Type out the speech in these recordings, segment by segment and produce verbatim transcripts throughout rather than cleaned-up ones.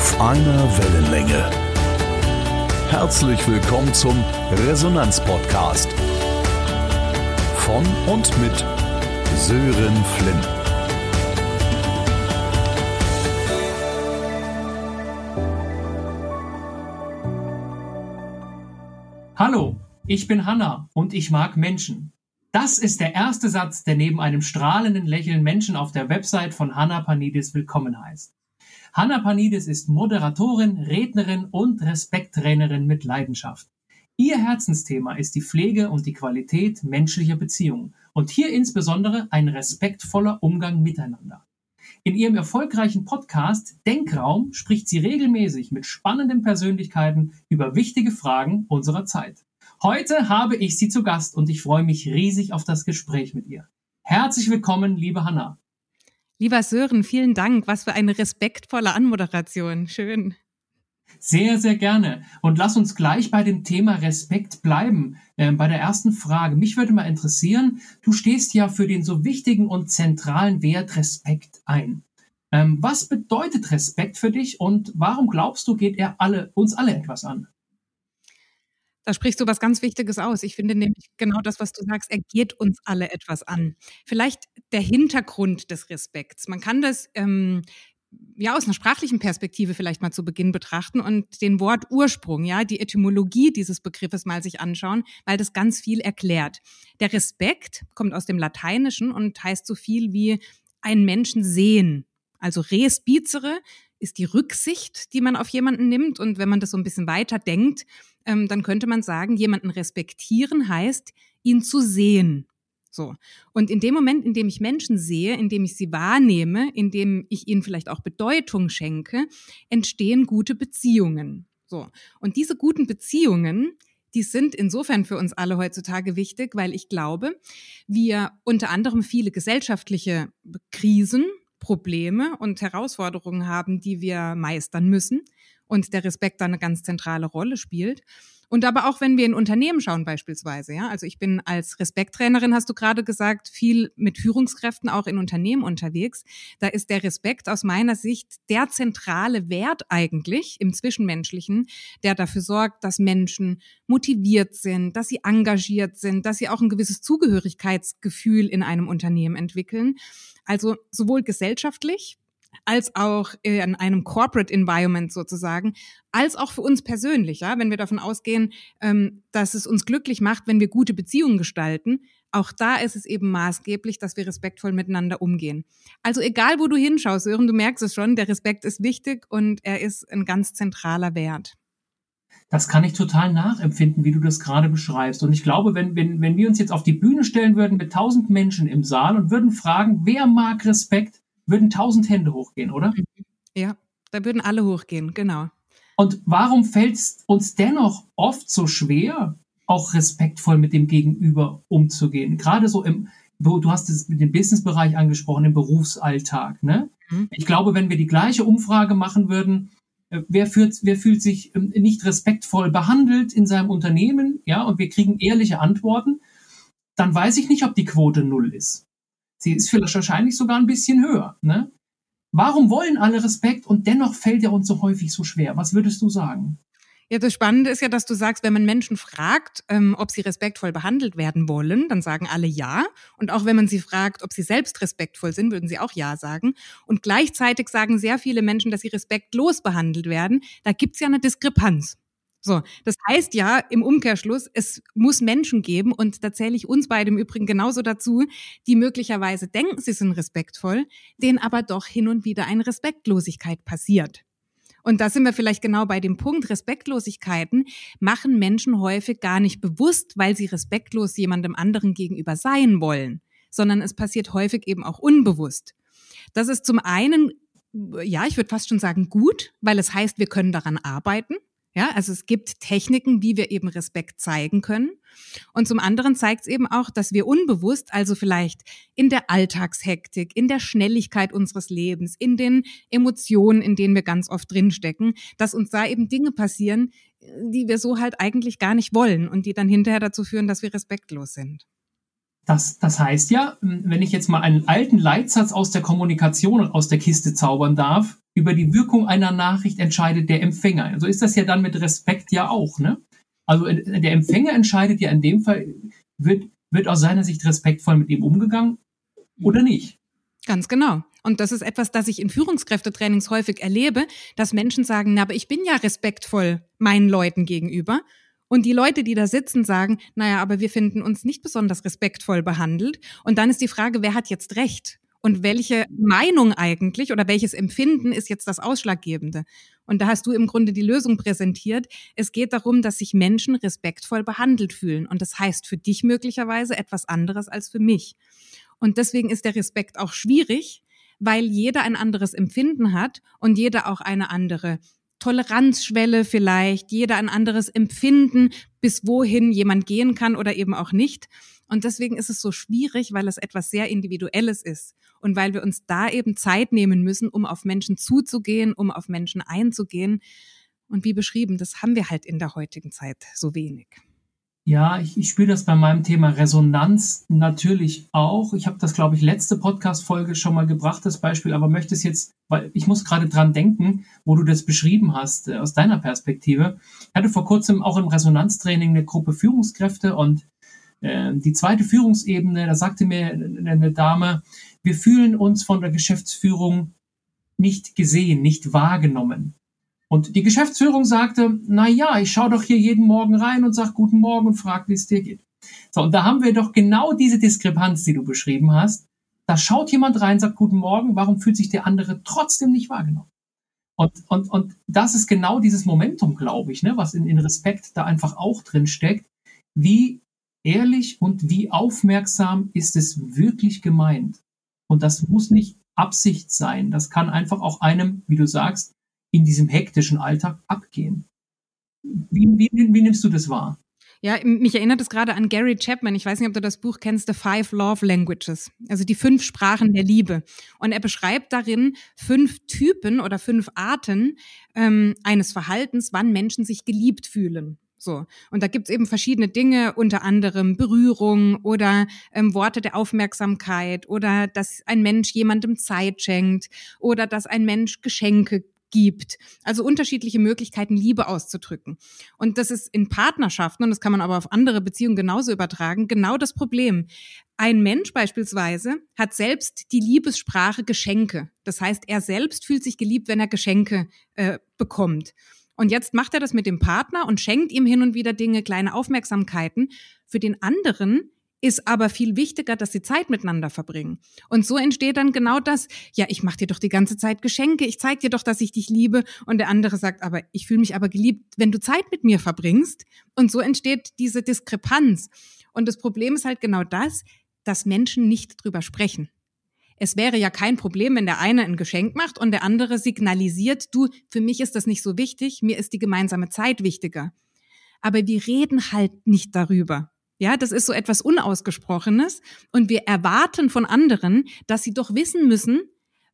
auf einer Wellenlänge. Herzlich willkommen zum Resonanz-Podcast von und mit Sören Flimm. Hallo, ich bin Hannah und ich mag Menschen. Das ist der erste Satz, der neben einem strahlenden Lächeln Menschen auf der Website von Hannah Panidis willkommen heißt. Hannah Panidis ist Moderatorin, Rednerin und Respekttrainerin mit Leidenschaft. Ihr Herzensthema ist die Pflege und die Qualität menschlicher Beziehungen und hier insbesondere ein respektvoller Umgang miteinander. In ihrem erfolgreichen Podcast Denkraum spricht sie regelmäßig mit spannenden Persönlichkeiten über wichtige Fragen unserer Zeit. Heute habe ich sie zu Gast und ich freue mich riesig auf das Gespräch mit ihr. Herzlich willkommen, liebe Hannah. Lieber Sören, vielen Dank. Was für eine respektvolle Anmoderation. Schön. Sehr, sehr gerne. Und lass uns gleich bei dem Thema Respekt bleiben. Ähm, bei der ersten Frage. Mich würde mal interessieren, du stehst ja für den so wichtigen und zentralen Wert Respekt ein. Ähm, was bedeutet Respekt für dich und warum glaubst du, geht er alle, uns alle etwas an? Da sprichst du was ganz Wichtiges aus. Ich finde nämlich genau das, was du sagst, er geht uns alle etwas an. Vielleicht der Hintergrund des Respekts. Man kann das ähm, ja, aus einer sprachlichen Perspektive vielleicht mal zu Beginn betrachten und den Wortursprung, ja, die Etymologie dieses Begriffes mal sich anschauen, weil das ganz viel erklärt. Der Respekt kommt aus dem Lateinischen und heißt so viel wie einen Menschen sehen. Also res bizere ist die Rücksicht, die man auf jemanden nimmt, und wenn man das so ein bisschen weiter denkt, ähm, dann könnte man sagen, jemanden respektieren heißt, ihn zu sehen. So. Und in dem Moment, in dem ich Menschen sehe, in dem ich sie wahrnehme, in dem ich ihnen vielleicht auch Bedeutung schenke, entstehen gute Beziehungen. So. Und diese guten Beziehungen, die sind insofern für uns alle heutzutage wichtig, weil ich glaube, wir unter anderem viele gesellschaftliche Krisen, Probleme und Herausforderungen haben, die wir meistern müssen und der Respekt da eine ganz zentrale Rolle spielt. Und aber auch, wenn wir in Unternehmen schauen beispielsweise, ja, also ich bin als Respekttrainerin, hast du gerade gesagt, viel mit Führungskräften auch in Unternehmen unterwegs. Da ist der Respekt aus meiner Sicht der zentrale Wert eigentlich im Zwischenmenschlichen, der dafür sorgt, dass Menschen motiviert sind, dass sie engagiert sind, dass sie auch ein gewisses Zugehörigkeitsgefühl in einem Unternehmen entwickeln. Also sowohl gesellschaftlich, als auch in einem Corporate Environment sozusagen, als auch für uns persönlich, ja, wenn wir davon ausgehen, dass es uns glücklich macht, wenn wir gute Beziehungen gestalten. Auch da ist es eben maßgeblich, dass wir respektvoll miteinander umgehen. Also egal, wo du hinschaust, Sören, du merkst es schon, der Respekt ist wichtig und er ist ein ganz zentraler Wert. Das kann ich total nachempfinden, wie du das gerade beschreibst. Und ich glaube, wenn, wenn, wenn wir uns jetzt auf die Bühne stellen würden mit tausend Menschen im Saal und würden fragen, wer mag Respekt, würden tausend Hände hochgehen, oder? Ja, da würden alle hochgehen, genau. Und warum fällt es uns dennoch oft so schwer, auch respektvoll mit dem Gegenüber umzugehen? Gerade so im, du hast es mit dem Businessbereich angesprochen, im Berufsalltag, ne? Mhm. Ich glaube, wenn wir die gleiche Umfrage machen würden, wer fühlt, wer fühlt sich nicht respektvoll behandelt in seinem Unternehmen, ja, und wir kriegen ehrliche Antworten, dann weiß ich nicht, ob die Quote null ist. Sie ist vielleicht wahrscheinlich sogar ein bisschen höher. Ne? Warum wollen alle Respekt und dennoch fällt er uns so häufig so schwer? Was würdest du sagen? Ja, das Spannende ist ja, dass du sagst, wenn man Menschen fragt, ähm, ob sie respektvoll behandelt werden wollen, dann sagen alle ja. Und auch wenn man sie fragt, ob sie selbst respektvoll sind, würden sie auch ja sagen. Und gleichzeitig sagen sehr viele Menschen, dass sie respektlos behandelt werden. Da gibt's ja eine Diskrepanz. So, das heißt ja im Umkehrschluss, es muss Menschen geben, und da zähle ich uns beide im Übrigen genauso dazu, die möglicherweise denken, sie sind respektvoll, denen aber doch hin und wieder eine Respektlosigkeit passiert. Und da sind wir vielleicht genau bei dem Punkt, Respektlosigkeiten machen Menschen häufig gar nicht bewusst, weil sie respektlos jemandem anderen gegenüber sein wollen, sondern es passiert häufig eben auch unbewusst. Das ist zum einen, ja, ich würde fast schon sagen gut, weil es heißt, wir können daran arbeiten. Ja, also es gibt Techniken, wie wir eben Respekt zeigen können. Und zum anderen zeigt es eben auch, dass wir unbewusst, also vielleicht in der Alltagshektik, in der Schnelligkeit unseres Lebens, in den Emotionen, in denen wir ganz oft drinstecken, dass uns da eben Dinge passieren, die wir so halt eigentlich gar nicht wollen und die dann hinterher dazu führen, dass wir respektlos sind. Das, das heißt ja, wenn ich jetzt mal einen alten Leitsatz aus der Kommunikation aus der Kiste zaubern darf, über die Wirkung einer Nachricht entscheidet der Empfänger. So ist das ja dann mit Respekt ja auch, ne? Also der Empfänger entscheidet ja in dem Fall, wird, wird aus seiner Sicht respektvoll mit ihm umgegangen oder nicht. Ganz genau. Und das ist etwas, das ich in Führungskräftetrainings häufig erlebe, dass Menschen sagen, na, aber ich bin ja respektvoll meinen Leuten gegenüber. Und die Leute, die da sitzen, sagen, naja, aber wir finden uns nicht besonders respektvoll behandelt. Und dann ist die Frage, wer hat jetzt recht? Und welche Meinung eigentlich oder welches Empfinden ist jetzt das Ausschlaggebende? Und da hast du im Grunde die Lösung präsentiert. Es geht darum, dass sich Menschen respektvoll behandelt fühlen. Und das heißt für dich möglicherweise etwas anderes als für mich. Und deswegen ist der Respekt auch schwierig, weil jeder ein anderes Empfinden hat und jeder auch eine andere Toleranzschwelle vielleicht, jeder ein anderes Empfinden, bis wohin jemand gehen kann oder eben auch nicht. Und deswegen ist es so schwierig, weil es etwas sehr Individuelles ist und weil wir uns da eben Zeit nehmen müssen, um auf Menschen zuzugehen, um auf Menschen einzugehen. Und wie beschrieben, das haben wir halt in der heutigen Zeit so wenig. Ja, ich, ich spüre das bei meinem Thema Resonanz natürlich auch. Ich habe das, glaube ich, letzte Podcast-Folge schon mal gebracht, das Beispiel, aber möchte es jetzt, weil ich muss gerade dran denken, wo du das beschrieben hast, äh, aus deiner Perspektive. Ich hatte vor kurzem auch im Resonanztraining eine Gruppe Führungskräfte und äh, die zweite Führungsebene, da sagte mir eine Dame, wir fühlen uns von der Geschäftsführung nicht gesehen, nicht wahrgenommen. Und die Geschäftsführung sagte, na ja, ich schaue doch hier jeden Morgen rein und sage guten Morgen und frage, wie es dir geht. So, und da haben wir doch genau diese Diskrepanz, die du beschrieben hast. Da schaut jemand rein, sagt guten Morgen, warum fühlt sich der andere trotzdem nicht wahrgenommen? Und, und, und das ist genau dieses Momentum, glaube ich, ne, was in, in Respekt da einfach auch drin steckt. Wie ehrlich und wie aufmerksam ist es wirklich gemeint? Und das muss nicht Absicht sein. Das kann einfach auch einem, wie du sagst, in diesem hektischen Alltag abgehen. Wie, wie, wie nimmst du das wahr? Ja, mich erinnert es gerade an Gary Chapman. Ich weiß nicht, ob du das Buch kennst, The Five Love Languages, also die fünf Sprachen der Liebe. Und er beschreibt darin fünf Typen oder fünf Arten ähm, eines Verhaltens, wann Menschen sich geliebt fühlen. So. Und da gibt's eben verschiedene Dinge, unter anderem Berührung oder ähm, Worte der Aufmerksamkeit oder dass ein Mensch jemandem Zeit schenkt oder dass ein Mensch Geschenke gibt. Also unterschiedliche Möglichkeiten, Liebe auszudrücken. Und das ist in Partnerschaften, und das kann man aber auf andere Beziehungen genauso übertragen, genau das Problem. Ein Mensch beispielsweise hat selbst die Liebessprache Geschenke. Das heißt, er selbst fühlt sich geliebt, wenn er Geschenke äh, bekommt. Und jetzt macht er das mit dem Partner und schenkt ihm hin und wieder Dinge, kleine Aufmerksamkeiten. Für den anderen ist aber viel wichtiger, dass sie Zeit miteinander verbringen. Und so entsteht dann genau das, ja, ich mache dir doch die ganze Zeit Geschenke, ich zeige dir doch, dass ich dich liebe. Und der andere sagt, aber ich fühle mich aber geliebt, wenn du Zeit mit mir verbringst. Und so entsteht diese Diskrepanz. Und das Problem ist halt genau das, dass Menschen nicht drüber sprechen. Es wäre ja kein Problem, wenn der eine ein Geschenk macht und der andere signalisiert, du, für mich ist das nicht so wichtig, mir ist die gemeinsame Zeit wichtiger. Aber wir reden halt nicht darüber. Ja, das ist so etwas Unausgesprochenes und wir erwarten von anderen, dass sie doch wissen müssen,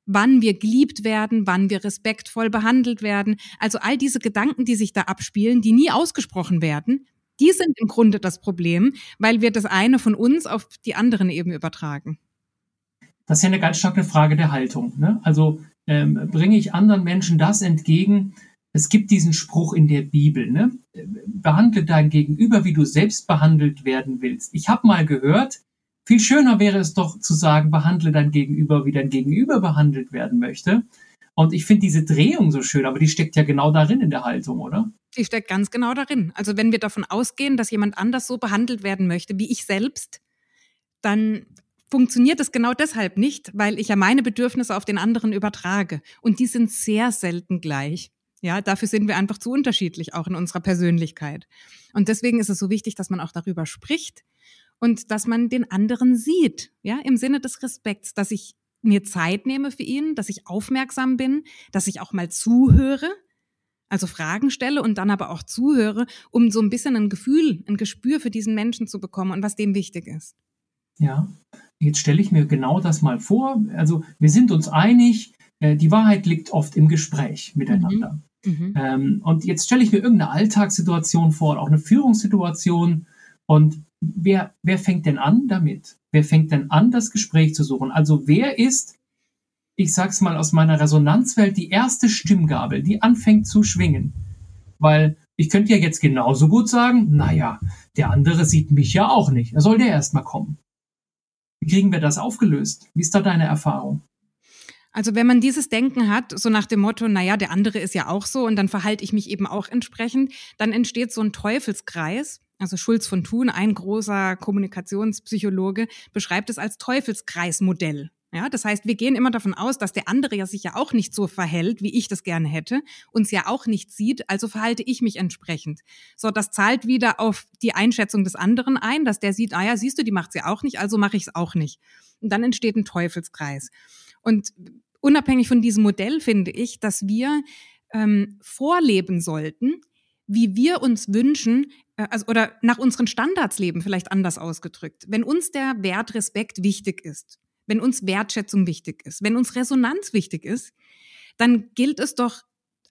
wann wir geliebt werden, wann wir respektvoll behandelt werden. Also all diese Gedanken, die sich da abspielen, die nie ausgesprochen werden, die sind im Grunde das Problem, weil wir das eine von uns auf die anderen eben übertragen. Das ist ja eine ganz starke Frage der Haltung, ne? Also ähm, bringe ich anderen Menschen das entgegen, es gibt diesen Spruch in der Bibel, ne? Behandle dein Gegenüber, wie du selbst behandelt werden willst. Ich habe mal gehört, viel schöner wäre es doch zu sagen, behandle dein Gegenüber, wie dein Gegenüber behandelt werden möchte. Und ich finde diese Drehung so schön, aber die steckt ja genau darin in der Haltung, oder? Die steckt ganz genau darin. Also wenn wir davon ausgehen, dass jemand anders so behandelt werden möchte, wie ich selbst, dann funktioniert es genau deshalb nicht, weil ich ja meine Bedürfnisse auf den anderen übertrage. Und die sind sehr selten gleich. Ja, dafür sind wir einfach zu unterschiedlich, auch in unserer Persönlichkeit. Und deswegen ist es so wichtig, dass man auch darüber spricht und dass man den anderen sieht, ja, im Sinne des Respekts, dass ich mir Zeit nehme für ihn, dass ich aufmerksam bin, dass ich auch mal zuhöre, also Fragen stelle und dann aber auch zuhöre, um so ein bisschen ein Gefühl, ein Gespür für diesen Menschen zu bekommen und was dem wichtig ist. Ja, jetzt stelle ich mir genau das mal vor. Also wir sind uns einig, die Wahrheit liegt oft im Gespräch miteinander. Mhm. Ähm, und jetzt stelle ich mir irgendeine Alltagssituation vor, auch eine Führungssituation. Und wer, wer fängt denn an damit? Wer fängt denn an, das Gespräch zu suchen? Also wer ist ich sag's mal aus meiner Resonanzwelt, die erste Stimmgabel, die anfängt zu schwingen. Weil ich könnte ja jetzt genauso gut sagen, naja, der andere sieht mich ja auch nicht. Da soll der erstmal kommen. Wie kriegen wir das aufgelöst? Wie ist da deine Erfahrung? Also wenn man dieses Denken hat, so nach dem Motto, naja, der andere ist ja auch so und dann verhalte ich mich eben auch entsprechend, dann entsteht so ein Teufelskreis. Also Schulz von Thun, ein großer Kommunikationspsychologe, beschreibt es als Teufelskreismodell. Ja, das heißt, wir gehen immer davon aus, dass der andere ja sich ja auch nicht so verhält, wie ich das gerne hätte, uns ja auch nicht sieht, also verhalte ich mich entsprechend. So, das zahlt wieder auf die Einschätzung des anderen ein, dass der sieht, ah ja, siehst du, die macht's ja auch nicht, also mache ich's auch nicht. Und dann entsteht ein Teufelskreis. Und unabhängig von diesem Modell finde ich, dass wir ähm, vorleben sollten, wie wir uns wünschen, äh, also, oder nach unseren Standards leben, vielleicht anders ausgedrückt. Wenn uns der Wert Respekt wichtig ist, wenn uns Wertschätzung wichtig ist, wenn uns Resonanz wichtig ist, dann gilt es doch,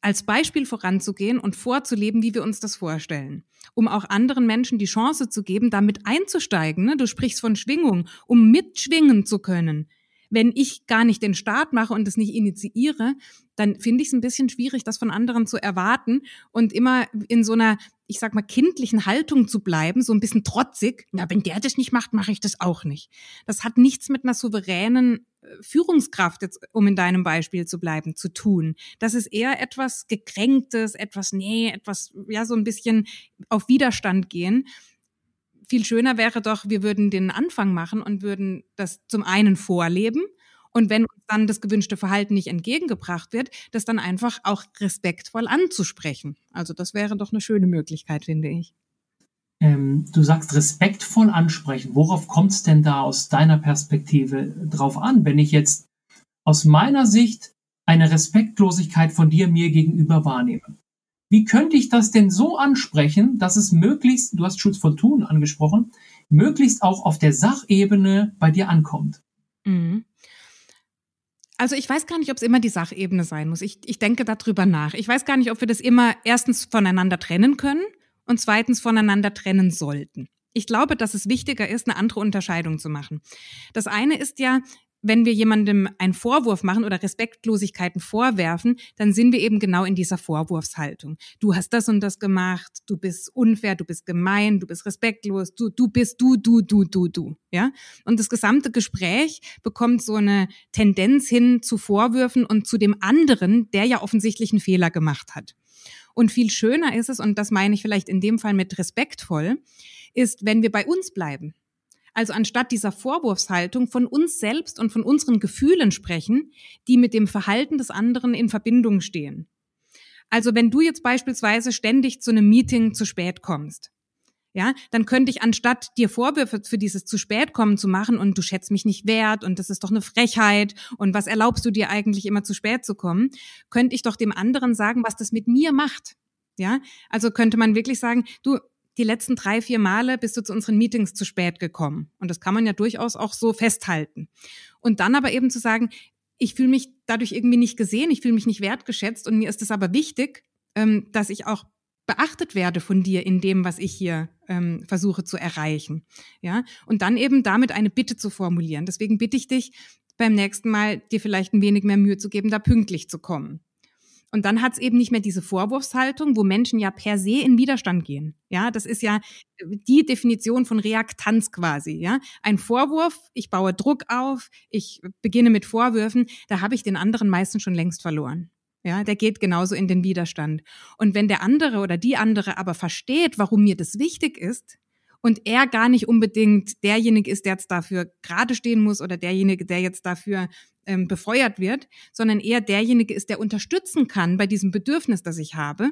als Beispiel voranzugehen und vorzuleben, wie wir uns das vorstellen, um auch anderen Menschen die Chance zu geben, damit einzusteigen, ne? Du sprichst von Schwingung, um mitschwingen zu können. Wenn ich gar nicht den Start mache und es nicht initiiere, dann finde ich es ein bisschen schwierig, das von anderen zu erwarten und immer in so einer, ich sag mal, kindlichen Haltung zu bleiben, so ein bisschen trotzig. Na, wenn der das nicht macht, mache ich das auch nicht. Das hat nichts mit einer souveränen Führungskraft, jetzt, um in deinem Beispiel zu bleiben, zu tun. Das ist eher etwas Gekränktes, etwas, nee, etwas, ja, so ein bisschen auf Widerstand gehen. Viel schöner wäre doch, wir würden den Anfang machen und würden das zum einen vorleben und wenn uns dann das gewünschte Verhalten nicht entgegengebracht wird, das dann einfach auch respektvoll anzusprechen. Also das wäre doch eine schöne Möglichkeit, finde ich. Ähm, du sagst respektvoll ansprechen. Worauf kommt es denn da aus deiner Perspektive drauf an? Wenn ich jetzt aus meiner Sicht eine Respektlosigkeit von dir mir gegenüber wahrnehme, wie könnte ich das denn so ansprechen, dass es möglichst, du hast Schulz von Thun angesprochen, möglichst auch auf der Sachebene bei dir ankommt? Mhm. Also ich weiß gar nicht, ob es immer die Sachebene sein muss. Ich, ich denke darüber nach. Ich weiß gar nicht, ob wir das immer erstens voneinander trennen können und zweitens voneinander trennen sollten. Ich glaube, dass es wichtiger ist, eine andere Unterscheidung zu machen. Das eine ist ja, wenn wir jemandem einen Vorwurf machen oder Respektlosigkeiten vorwerfen, dann sind wir eben genau in dieser Vorwurfshaltung. Du hast das und das gemacht, du bist unfair, du bist gemein, du bist respektlos, du, du bist du, du, du, du, du. Ja? Und das gesamte Gespräch bekommt so eine Tendenz hin zu Vorwürfen und zu dem anderen, der ja offensichtlich einen Fehler gemacht hat. Und viel schöner ist es, und das meine ich vielleicht in dem Fall mit respektvoll, ist, wenn wir bei uns bleiben. Also anstatt dieser Vorwurfshaltung von uns selbst und von unseren Gefühlen sprechen, die mit dem Verhalten des anderen in Verbindung stehen. Also wenn du jetzt beispielsweise ständig zu einem Meeting zu spät kommst, ja, dann könnte ich anstatt dir Vorwürfe für dieses zu spät kommen zu machen und du schätzt mich nicht wert und das ist doch eine Frechheit und was erlaubst du dir eigentlich immer zu spät zu kommen, könnte ich doch dem anderen sagen, was das mit mir macht. Ja, also könnte man wirklich sagen, du, die letzten drei, vier Male bist du zu unseren Meetings zu spät gekommen. Und das kann man ja durchaus auch so festhalten. Und dann aber eben zu sagen, ich fühle mich dadurch irgendwie nicht gesehen, ich fühle mich nicht wertgeschätzt und mir ist es aber wichtig, dass ich auch beachtet werde von dir in dem, was ich hier ähm, versuche zu erreichen. Ja? Und dann eben damit eine Bitte zu formulieren. Deswegen bitte ich dich, beim nächsten Mal dir vielleicht ein wenig mehr Mühe zu geben, da pünktlich zu kommen. Und dann hat es eben nicht mehr diese Vorwurfshaltung, wo Menschen ja per se in Widerstand gehen. Ja, das ist ja die Definition von Reaktanz quasi. Ja, ein Vorwurf, ich baue Druck auf, ich beginne mit Vorwürfen, da habe ich den anderen meistens schon längst verloren. Ja, der geht genauso in den Widerstand. Und wenn der andere oder die andere aber versteht, warum mir das wichtig ist, und er gar nicht unbedingt derjenige ist, der jetzt dafür gerade stehen muss oder derjenige, der jetzt dafür ähm, befeuert wird, sondern eher derjenige ist, der unterstützen kann bei diesem Bedürfnis, das ich habe,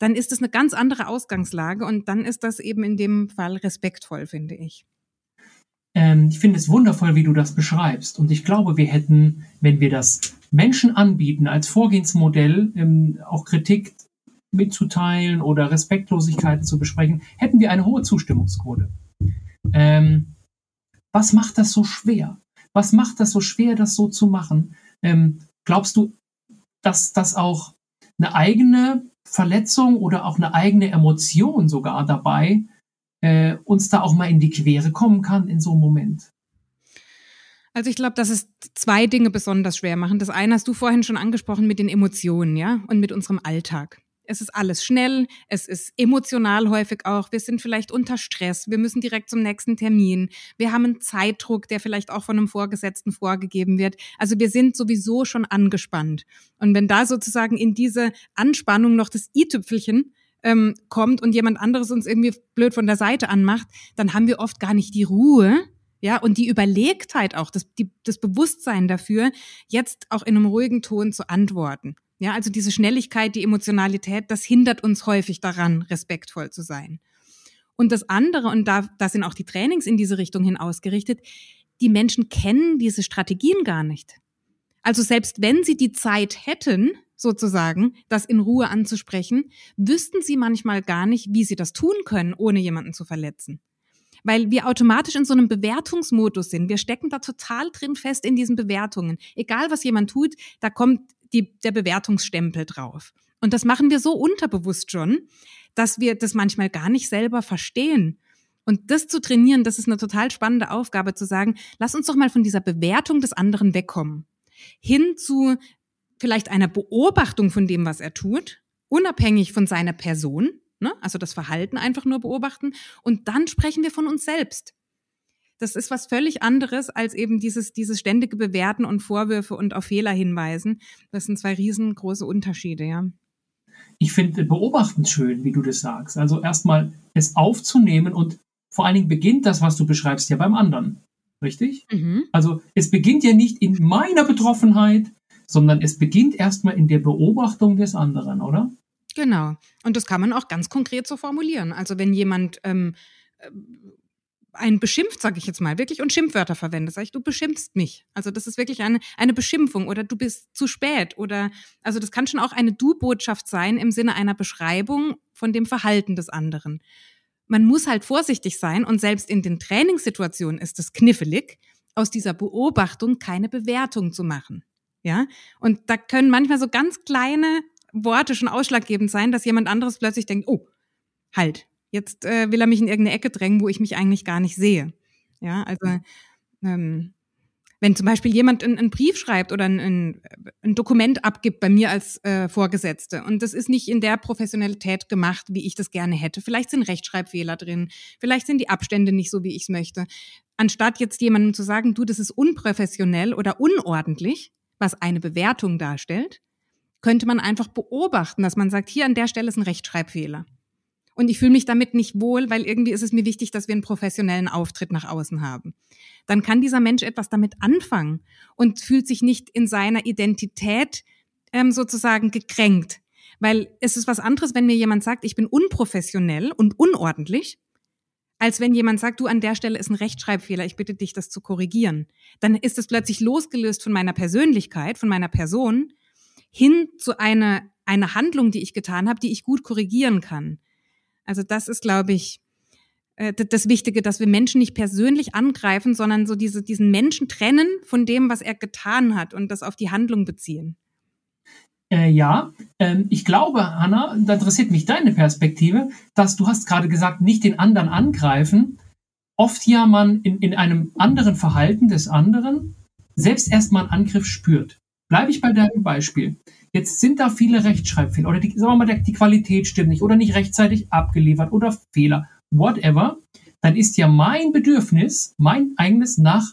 dann ist das eine ganz andere Ausgangslage und dann ist das eben in dem Fall respektvoll, finde ich. Ähm, ich finde es wundervoll, wie du das beschreibst und ich glaube, wir hätten, wenn wir das Menschen anbieten als Vorgehensmodell, ähm, auch Kritik mitzuteilen oder Respektlosigkeiten zu besprechen, hätten wir eine hohe Zustimmungsquote. Ähm, was macht das so schwer? Was macht das so schwer, das so zu machen? Ähm, glaubst du, dass das auch eine eigene Verletzung oder auch eine eigene Emotion sogar dabei äh, uns da auch mal in die Quere kommen kann in so einem Moment? Also ich glaube, dass es zwei Dinge besonders schwer machen. Das eine hast du vorhin schon angesprochen mit den Emotionen, ja, und mit unserem Alltag. Es ist alles schnell, es ist emotional häufig auch, wir sind vielleicht unter Stress, wir müssen direkt zum nächsten Termin, wir haben einen Zeitdruck, der vielleicht auch von einem Vorgesetzten vorgegeben wird. Also wir sind sowieso schon angespannt. Und wenn da sozusagen in diese Anspannung noch das i-Tüpfelchen ähm, kommt und jemand anderes uns irgendwie blöd von der Seite anmacht, dann haben wir oft gar nicht die Ruhe, ja, und die Überlegtheit auch, das, die, das Bewusstsein dafür, jetzt auch in einem ruhigen Ton zu antworten. Ja, also diese Schnelligkeit, die Emotionalität, das hindert uns häufig daran, respektvoll zu sein. Und das andere, und da, da sind auch die Trainings in diese Richtung hin ausgerichtet, die Menschen kennen diese Strategien gar nicht. Also selbst wenn sie die Zeit hätten, sozusagen, das in Ruhe anzusprechen, wüssten sie manchmal gar nicht, wie sie das tun können, ohne jemanden zu verletzen. Weil wir automatisch in so einem Bewertungsmodus sind. Wir stecken da total drin fest in diesen Bewertungen. Egal, was jemand tut, da kommt Die, der Bewertungsstempel drauf. Und das machen wir so unterbewusst schon, dass wir das manchmal gar nicht selber verstehen. Und das zu trainieren, das ist eine total spannende Aufgabe, zu sagen, lass uns doch mal von dieser Bewertung des anderen wegkommen. Hin zu vielleicht einer Beobachtung von dem, was er tut, unabhängig von seiner Person, ne? Also das Verhalten einfach nur beobachten. Und dann sprechen wir von uns selbst. Das ist was völlig anderes als eben dieses, dieses ständige Bewerten und Vorwürfe und auf Fehler hinweisen. Das sind zwei riesengroße Unterschiede, ja. Ich finde beobachtend schön, wie du das sagst. Also erstmal es aufzunehmen und vor allen Dingen beginnt das, was du beschreibst, ja beim anderen. Richtig? Mhm. Also es beginnt ja nicht in meiner Betroffenheit, sondern es beginnt erstmal in der Beobachtung des anderen, oder? Genau. Und das kann man auch ganz konkret so formulieren. Also wenn jemand ähm, ein beschimpft, sage ich jetzt mal, wirklich, und Schimpfwörter verwendet, sage ich, du beschimpfst mich. Also das ist wirklich eine, eine Beschimpfung oder du bist zu spät oder, also das kann schon auch eine Du-Botschaft sein im Sinne einer Beschreibung von dem Verhalten des anderen. Man muss halt vorsichtig sein und selbst in den Trainingssituationen ist es knifflig, aus dieser Beobachtung keine Bewertung zu machen. Ja, und da können manchmal so ganz kleine Worte schon ausschlaggebend sein, dass jemand anderes plötzlich denkt, oh, halt. Jetzt äh, will er mich in irgendeine Ecke drängen, wo ich mich eigentlich gar nicht sehe. Ja, also ähm, wenn zum Beispiel jemand einen, einen Brief schreibt oder ein, ein, ein Dokument abgibt bei mir als äh, Vorgesetzte und das ist nicht in der Professionalität gemacht, wie ich das gerne hätte. Vielleicht sind Rechtschreibfehler drin, vielleicht sind die Abstände nicht so, wie ich es möchte. Anstatt jetzt jemandem zu sagen, du, das ist unprofessionell oder unordentlich, was eine Bewertung darstellt, könnte man einfach beobachten, dass man sagt, hier an der Stelle ist ein Rechtschreibfehler. Und ich fühle mich damit nicht wohl, weil irgendwie ist es mir wichtig, dass wir einen professionellen Auftritt nach außen haben. Dann kann dieser Mensch etwas damit anfangen und fühlt sich nicht in seiner Identität ähm, sozusagen gekränkt. Weil es ist was anderes, wenn mir jemand sagt, ich bin unprofessionell und unordentlich, als wenn jemand sagt, du, an der Stelle ist ein Rechtschreibfehler, ich bitte dich, das zu korrigieren. Dann ist es plötzlich losgelöst von meiner Persönlichkeit, von meiner Person, hin zu einer, einer Handlung, die ich getan habe, die ich gut korrigieren kann. Also das ist, glaube ich, das Wichtige, dass wir Menschen nicht persönlich angreifen, sondern so diese, diesen Menschen trennen von dem, was er getan hat und das auf die Handlung beziehen. Äh, ja, ähm, ich glaube, Hannah, da interessiert mich deine Perspektive, dass du hast gerade gesagt, nicht den anderen angreifen. Oft ja man in, in einem anderen Verhalten des anderen selbst erstmal einen Angriff spürt. Bleibe ich bei deinem Beispiel. Jetzt sind da viele Rechtschreibfehler oder die, sagen wir mal, die Qualität stimmt nicht oder nicht rechtzeitig abgeliefert oder Fehler, whatever. Dann ist ja mein Bedürfnis, mein eigenes nach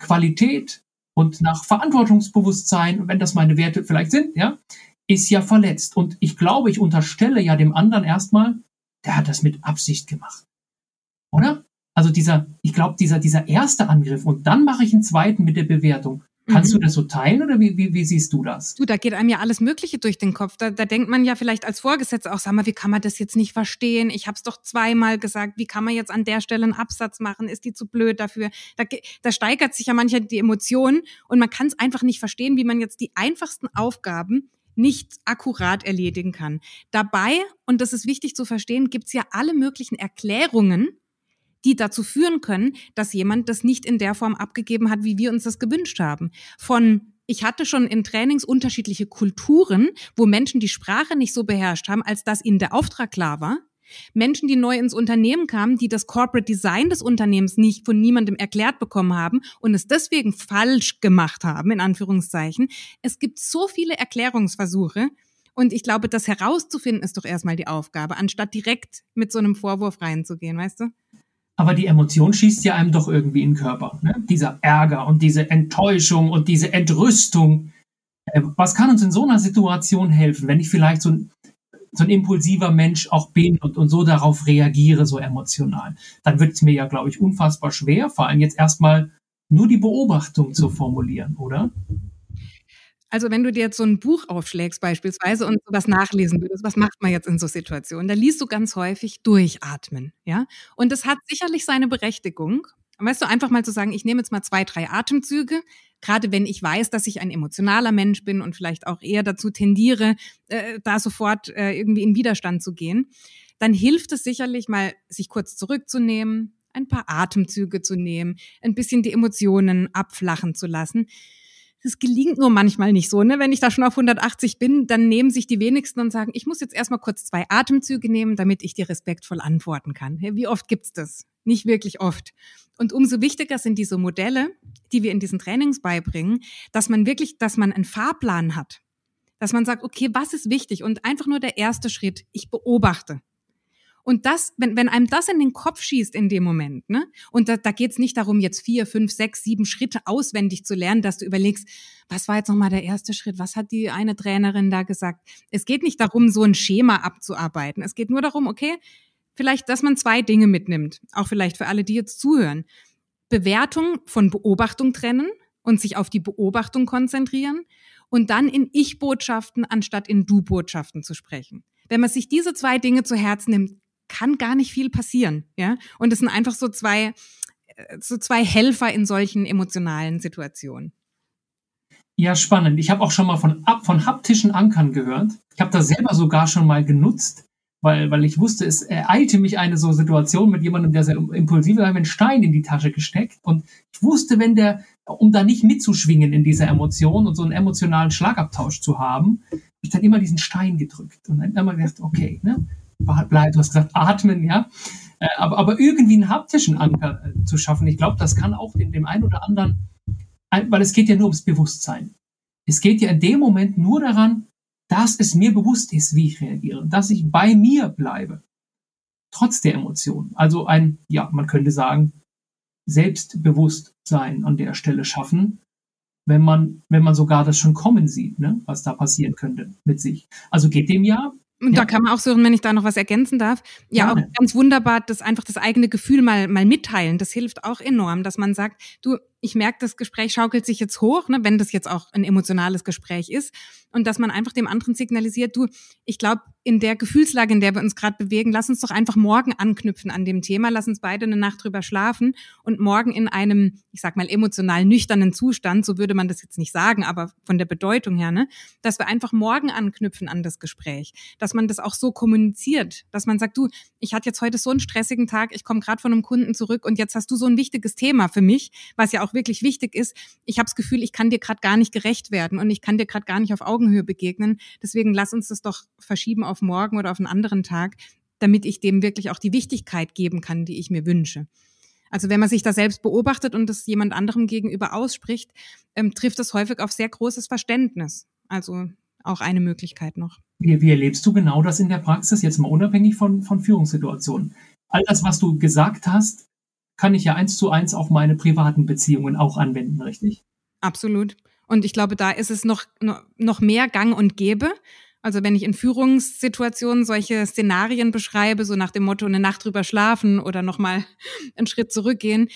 Qualität und nach Verantwortungsbewusstsein, und wenn das meine Werte vielleicht sind, ja, ist ja verletzt. Und ich glaube, ich unterstelle ja dem anderen erstmal, der hat das mit Absicht gemacht, oder? Also dieser, ich glaube, dieser, dieser erste Angriff und dann mache ich einen zweiten mit der Bewertung. Kannst du das so teilen oder wie, wie, wie siehst du das? Du, da geht einem ja alles Mögliche durch den Kopf. Da, da denkt man ja vielleicht als Vorgesetzter auch, sag mal, wie kann man das jetzt nicht verstehen? Ich habe es doch zweimal gesagt. Wie kann man jetzt an der Stelle einen Absatz machen? Ist die zu blöd dafür? Da, da steigert sich ja manchmal die Emotion und man kann es einfach nicht verstehen, wie man jetzt die einfachsten Aufgaben nicht akkurat erledigen kann. Dabei, und das ist wichtig zu verstehen, gibt's ja alle möglichen Erklärungen, die dazu führen können, dass jemand das nicht in der Form abgegeben hat, wie wir uns das gewünscht haben. Von, ich hatte schon in Trainings unterschiedliche Kulturen, wo Menschen die Sprache nicht so beherrscht haben, als dass ihnen der Auftrag klar war, Menschen, die neu ins Unternehmen kamen, die das Corporate Design des Unternehmens nicht von niemandem erklärt bekommen haben und es deswegen falsch gemacht haben, in Anführungszeichen. Es gibt so viele Erklärungsversuche und ich glaube, das herauszufinden ist doch erstmal die Aufgabe, anstatt direkt mit so einem Vorwurf reinzugehen, weißt du? Aber die Emotion schießt ja einem doch irgendwie in den Körper, ne? Dieser Ärger und diese Enttäuschung und diese Entrüstung. Was kann uns in so einer Situation helfen, wenn ich vielleicht so ein so ein impulsiver Mensch auch bin und, und so darauf reagiere, so emotional, dann wird es mir ja, glaube ich, unfassbar schwer fallen, jetzt erstmal nur die Beobachtung zu formulieren, oder? Also wenn du dir jetzt so ein Buch aufschlägst beispielsweise und sowas nachlesen würdest, was macht man jetzt in so Situationen? Da liest du ganz häufig durchatmen, ja? Und das hat sicherlich seine Berechtigung. Weißt du, einfach mal zu sagen, ich nehme jetzt mal zwei, drei Atemzüge, gerade wenn ich weiß, dass ich ein emotionaler Mensch bin und vielleicht auch eher dazu tendiere, äh, da sofort äh, irgendwie in Widerstand zu gehen, dann hilft es sicherlich mal, sich kurz zurückzunehmen, ein paar Atemzüge zu nehmen, ein bisschen die Emotionen abflachen zu lassen. Das gelingt nur manchmal nicht so, ne? Wenn ich da schon auf hundertachtzig bin, dann nehmen sich die wenigsten und sagen, ich muss jetzt erstmal kurz zwei Atemzüge nehmen, damit ich dir respektvoll antworten kann. Wie oft gibt's das? Nicht wirklich oft. Und umso wichtiger sind diese Modelle, die wir in diesen Trainings beibringen, dass man wirklich, dass man einen Fahrplan hat. Dass man sagt, okay, was ist wichtig? Und einfach nur der erste Schritt, ich beobachte. Und das, wenn, wenn einem das in den Kopf schießt in dem Moment, ne? Und da, da geht's nicht darum, jetzt vier, fünf, sechs, sieben Schritte auswendig zu lernen, dass du überlegst, was war jetzt nochmal der erste Schritt? Was hat die eine Trainerin da gesagt? Es geht nicht darum, so ein Schema abzuarbeiten. Es geht nur darum, okay, vielleicht, dass man zwei Dinge mitnimmt, auch vielleicht für alle, die jetzt zuhören. Bewertung von Beobachtung trennen und sich auf die Beobachtung konzentrieren und dann in Ich-Botschaften anstatt in Du-Botschaften zu sprechen. Wenn man sich diese zwei Dinge zu Herzen nimmt, kann gar nicht viel passieren, ja? Und es sind einfach so zwei, so zwei Helfer in solchen emotionalen Situationen. Ja, spannend. Ich habe auch schon mal von, von haptischen Ankern gehört. Ich habe das selber sogar schon mal genutzt. Weil, weil ich wusste, es ereilte mich eine so Situation mit jemandem, der sehr impulsiv war, einen Stein in die Tasche gesteckt. Und ich wusste, wenn der, um da nicht mitzuschwingen in dieser Emotion und so einen emotionalen Schlagabtausch zu haben, habe ich dann immer diesen Stein gedrückt. Und dann immer gedacht, okay, ne, bleib, du hast gesagt, atmen, ja. Aber, aber irgendwie einen haptischen Anker zu schaffen, ich glaube, das kann auch dem, dem einen oder anderen, weil es geht ja nur ums Bewusstsein. Es geht ja in dem Moment nur daran, dass es mir bewusst ist, wie ich reagiere, dass ich bei mir bleibe, trotz der Emotionen. Also ein, ja, man könnte sagen, Selbstbewusstsein an der Stelle schaffen, wenn man, wenn man sogar das schon kommen sieht, ne, was da passieren könnte mit sich. Also geht dem ja. Und ja, da kann man auch, Sören, wenn ich da noch was ergänzen darf, ja, gerne. Auch ganz wunderbar, das einfach das eigene Gefühl mal mal mitteilen. Das hilft auch enorm, dass man sagt, du, ich merke, das Gespräch schaukelt sich jetzt hoch, ne, wenn das jetzt auch ein emotionales Gespräch ist, und dass man einfach dem anderen signalisiert, du, ich glaube, in der Gefühlslage, in der wir uns gerade bewegen, lass uns doch einfach morgen anknüpfen an dem Thema, lass uns beide eine Nacht drüber schlafen und morgen in einem, ich sag mal, emotional nüchternen Zustand, so würde man das jetzt nicht sagen, aber von der Bedeutung her, ne, dass wir einfach morgen anknüpfen an das Gespräch, dass man das auch so kommuniziert, dass man sagt, du, ich hatte jetzt heute so einen stressigen Tag, ich komme gerade von einem Kunden zurück und jetzt hast du so ein wichtiges Thema für mich, was ja auch wirklich wichtig ist. Ich habe das Gefühl, ich kann dir gerade gar nicht gerecht werden und ich kann dir gerade gar nicht auf Augenhöhe begegnen. Deswegen lass uns das doch verschieben auf morgen oder auf einen anderen Tag, damit ich dem wirklich auch die Wichtigkeit geben kann, die ich mir wünsche. Also wenn man sich da selbst beobachtet und das jemand anderem gegenüber ausspricht, ähm, trifft das häufig auf sehr großes Verständnis. Also auch eine Möglichkeit noch. Wie, wie erlebst du genau das in der Praxis, jetzt mal unabhängig von, von Führungssituationen? All das, was du gesagt hast, kann ich ja eins zu eins auf meine privaten Beziehungen auch anwenden, richtig? Absolut. Und ich glaube, da ist es noch, noch mehr gang und gäbe. Also wenn ich in Führungssituationen solche Szenarien beschreibe, so nach dem Motto, eine Nacht drüber schlafen oder nochmal einen Schritt zurückgehen,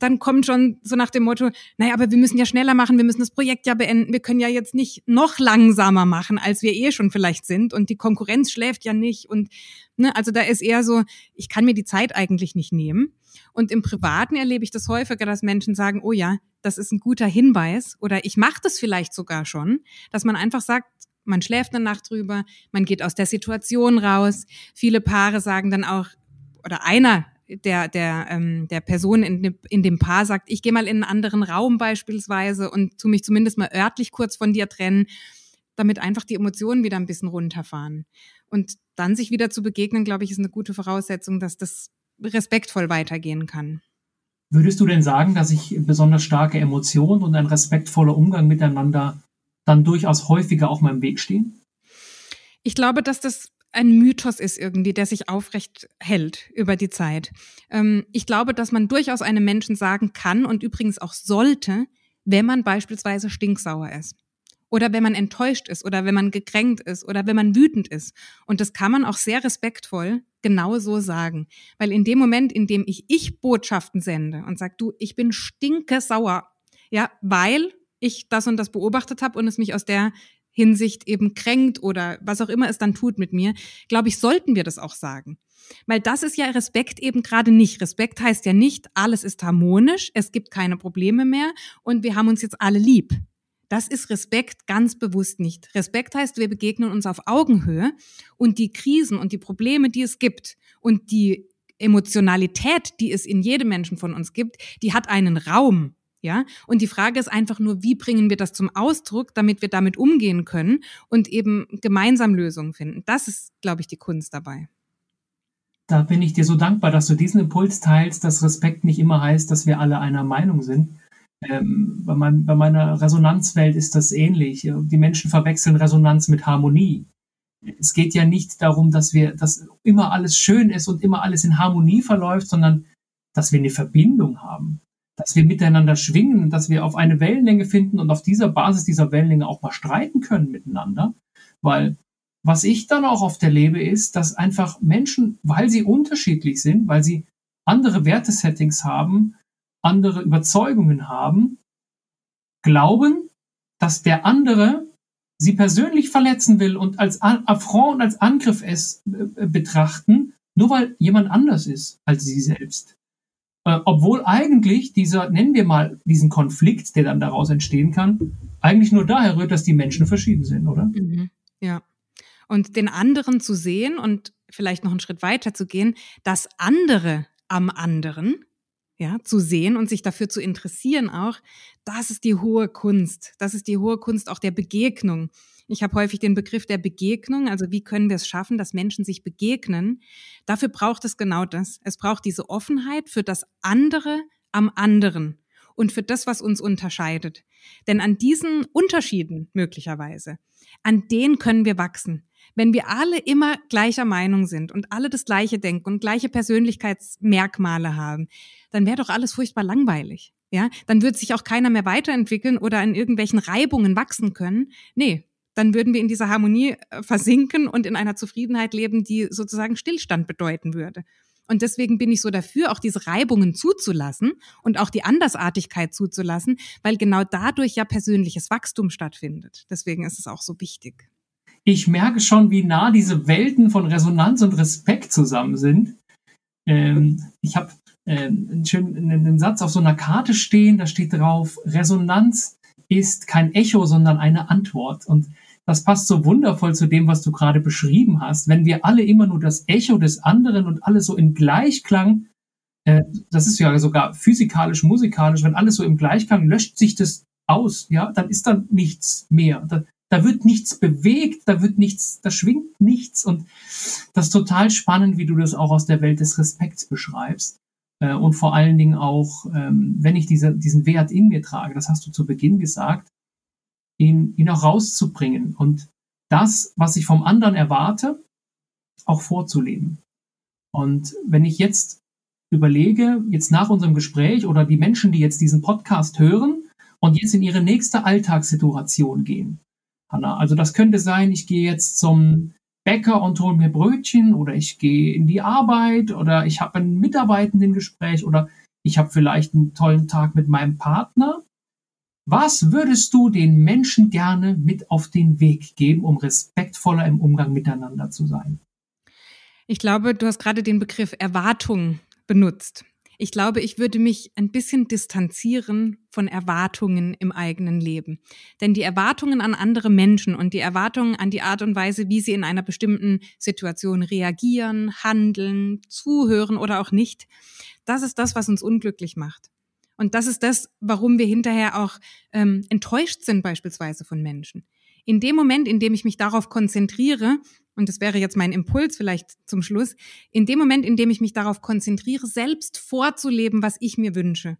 dann kommt schon so nach dem Motto, naja, aber wir müssen ja schneller machen, wir müssen das Projekt ja beenden, wir können ja jetzt nicht noch langsamer machen, als wir eh schon vielleicht sind und die Konkurrenz schläft ja nicht und, ne, also da ist eher so, ich kann mir die Zeit eigentlich nicht nehmen. Und im Privaten erlebe ich das häufiger, dass Menschen sagen, oh ja, das ist ein guter Hinweis oder ich mache das vielleicht sogar schon, dass man einfach sagt, man schläft eine Nacht drüber, man geht aus der Situation raus. Viele Paare sagen dann auch, oder einer der der ähm, der Person in dem, in dem Paar sagt, ich gehe mal in einen anderen Raum beispielsweise und tu mich zumindest mal örtlich kurz von dir trennen, damit einfach die Emotionen wieder ein bisschen runterfahren. Und dann sich wieder zu begegnen, glaube ich, ist eine gute Voraussetzung, dass das respektvoll weitergehen kann. Würdest du denn sagen, dass sich besonders starke Emotionen und ein respektvoller Umgang miteinander dann durchaus häufiger auch mal im Weg stehen? Ich glaube, dass das ein Mythos ist irgendwie, der sich aufrecht hält über die Zeit. Ich glaube, dass man durchaus einem Menschen sagen kann und übrigens auch sollte, wenn man beispielsweise stinksauer ist. Oder wenn man enttäuscht ist oder wenn man gekränkt ist oder wenn man wütend ist. Und das kann man auch sehr respektvoll genau so sagen. Weil in dem Moment, in dem ich Ich-Botschaften sende und sage, du, ich bin stinkesauer, ja, weil ich das und das beobachtet habe und es mich aus der Hinsicht eben kränkt oder was auch immer es dann tut mit mir, glaube ich, sollten wir das auch sagen. Weil das ist ja Respekt eben gerade nicht. Respekt heißt ja nicht, alles ist harmonisch, es gibt keine Probleme mehr und wir haben uns jetzt alle lieb. Das ist Respekt ganz bewusst nicht. Respekt heißt, wir begegnen uns auf Augenhöhe und die Krisen und die Probleme, die es gibt und die Emotionalität, die es in jedem Menschen von uns gibt, die hat einen Raum. Ja, und die Frage ist einfach nur, wie bringen wir das zum Ausdruck, damit wir damit umgehen können und eben gemeinsam Lösungen finden. Das ist, glaube ich, die Kunst dabei. Da bin ich dir so dankbar, dass du diesen Impuls teilst, dass Respekt nicht immer heißt, dass wir alle einer Meinung sind. Ähm, bei, mein, bei meiner Resonanzwelt ist das ähnlich. Die Menschen verwechseln Resonanz mit Harmonie. Es geht ja nicht darum, dass wir, dass immer alles schön ist und immer alles in Harmonie verläuft, sondern dass wir eine Verbindung haben. Dass wir miteinander schwingen, dass wir auf eine Wellenlänge finden und auf dieser Basis dieser Wellenlänge auch mal streiten können miteinander. Weil was ich dann auch oft erlebe, ist, dass einfach Menschen, weil sie unterschiedlich sind, weil sie andere Wertesettings haben, andere Überzeugungen haben, glauben, dass der andere sie persönlich verletzen will und als Affront und als Angriff es betrachten, nur weil jemand anders ist als sie selbst. Obwohl eigentlich dieser, nennen wir mal diesen Konflikt, der dann daraus entstehen kann, eigentlich nur daher rührt, dass die Menschen verschieden sind, oder? Mhm. Ja. Und den anderen zu sehen und vielleicht noch einen Schritt weiter zu gehen, das andere am anderen, ja, zu sehen und sich dafür zu interessieren auch, das ist die hohe Kunst. Das ist die hohe Kunst auch der Begegnung. Ich habe häufig den Begriff der Begegnung, also wie können wir es schaffen, dass Menschen sich begegnen. Dafür braucht es genau das. Es braucht diese Offenheit für das andere am anderen und für das, was uns unterscheidet. Denn an diesen Unterschieden möglicherweise, an denen können wir wachsen. Wenn wir alle immer gleicher Meinung sind und alle das Gleiche denken und gleiche Persönlichkeitsmerkmale haben, dann wäre doch alles furchtbar langweilig. Ja? Dann würde sich auch keiner mehr weiterentwickeln oder an irgendwelchen Reibungen wachsen können. Nee. Dann würden wir in dieser Harmonie versinken und in einer Zufriedenheit leben, die sozusagen Stillstand bedeuten würde. Und deswegen bin ich so dafür, auch diese Reibungen zuzulassen und auch die Andersartigkeit zuzulassen, weil genau dadurch ja persönliches Wachstum stattfindet. Deswegen ist es auch so wichtig. Ich merke schon, wie nah diese Welten von Resonanz und Respekt zusammen sind. Ähm, ich habe ähm, einen schönen einen Satz auf so einer Karte stehen, da steht drauf, Resonanz ist kein Echo, sondern eine Antwort. Und das passt so wundervoll zu dem, was du gerade beschrieben hast. Wenn wir alle immer nur das Echo des anderen und alles so im Gleichklang, äh, das ist ja sogar physikalisch, musikalisch, wenn alles so im Gleichklang, löscht sich das aus, ja, dann ist dann nichts mehr. Da, da wird nichts bewegt, da wird nichts, da schwingt nichts. Und das ist total spannend, wie du das auch aus der Welt des Respekts beschreibst. Und vor allen Dingen auch, wenn ich diese, diesen Wert in mir trage, das hast du zu Beginn gesagt, ihn, ihn auch rauszubringen und das, was ich vom anderen erwarte, auch vorzuleben. Und wenn ich jetzt überlege, jetzt nach unserem Gespräch oder die Menschen, die jetzt diesen Podcast hören und jetzt in ihre nächste Alltagssituation gehen, Hannah, also das könnte sein, ich gehe jetzt zum Bäcker und hol mir Brötchen oder ich gehe in die Arbeit oder ich habe einen Mitarbeitendengespräch oder ich habe vielleicht einen tollen Tag mit meinem Partner. Was würdest du den Menschen gerne mit auf den Weg geben, um respektvoller im Umgang miteinander zu sein? Ich glaube, du hast gerade den Begriff Erwartung benutzt. Ich glaube, ich würde mich ein bisschen distanzieren von Erwartungen im eigenen Leben. Denn die Erwartungen an andere Menschen und die Erwartungen an die Art und Weise, wie sie in einer bestimmten Situation reagieren, handeln, zuhören oder auch nicht, das ist das, was uns unglücklich macht. Und das ist das, warum wir hinterher auch ähm, enttäuscht sind beispielsweise von Menschen. In dem Moment, in dem ich mich darauf konzentriere, und das wäre jetzt mein Impuls vielleicht zum Schluss, in dem Moment, in dem ich mich darauf konzentriere, selbst vorzuleben, was ich mir wünsche.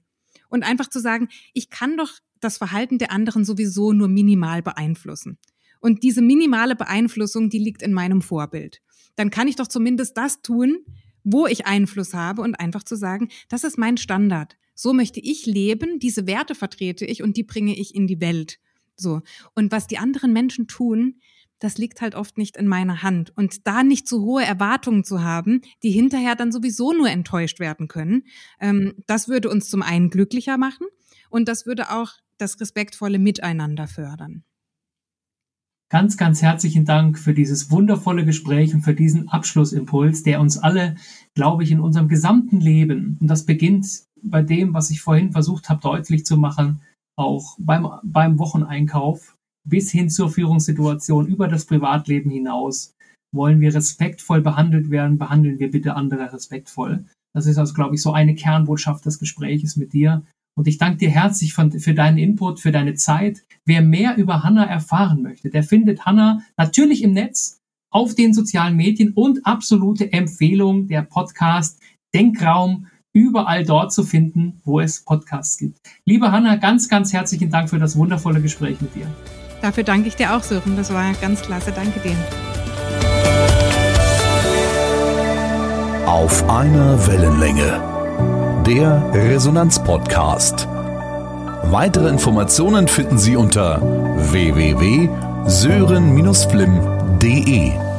Und einfach zu sagen, ich kann doch das Verhalten der anderen sowieso nur minimal beeinflussen. Und diese minimale Beeinflussung, die liegt in meinem Vorbild. Dann kann ich doch zumindest das tun, wo ich Einfluss habe, und einfach zu sagen, das ist mein Standard. So möchte ich leben, diese Werte vertrete ich und die bringe ich in die Welt. So. Und was die anderen Menschen tun, das liegt halt oft nicht in meiner Hand. Und da nicht so hohe Erwartungen zu haben, die hinterher dann sowieso nur enttäuscht werden können, ähm, das würde uns zum einen glücklicher machen und das würde auch das respektvolle Miteinander fördern. Ganz, ganz herzlichen Dank für dieses wundervolle Gespräch und für diesen Abschlussimpuls, der uns alle, glaube ich, in unserem gesamten Leben, und das beginnt bei dem, was ich vorhin versucht habe, deutlich zu machen, auch beim, beim Wocheneinkauf bis hin zur Führungssituation, über das Privatleben hinaus, wollen wir respektvoll behandelt werden, behandeln wir bitte andere respektvoll. Das ist also, glaube ich, so eine Kernbotschaft des Gesprächs mit dir. Und ich danke dir herzlich von, für deinen Input, für deine Zeit. Wer mehr über Hannah erfahren möchte, der findet Hannah natürlich im Netz, auf den sozialen Medien, und absolute Empfehlung, der Podcast Denkraum, überall dort zu finden, wo es Podcasts gibt. Liebe Hannah, ganz, ganz herzlichen Dank für das wundervolle Gespräch mit dir. Dafür danke ich dir auch, Sören. Das war ganz klasse. Danke dir. Auf einer Wellenlänge. Der Resonanz-Podcast. Weitere Informationen finden Sie unter w w w punkt sören dash flimm punkt d e.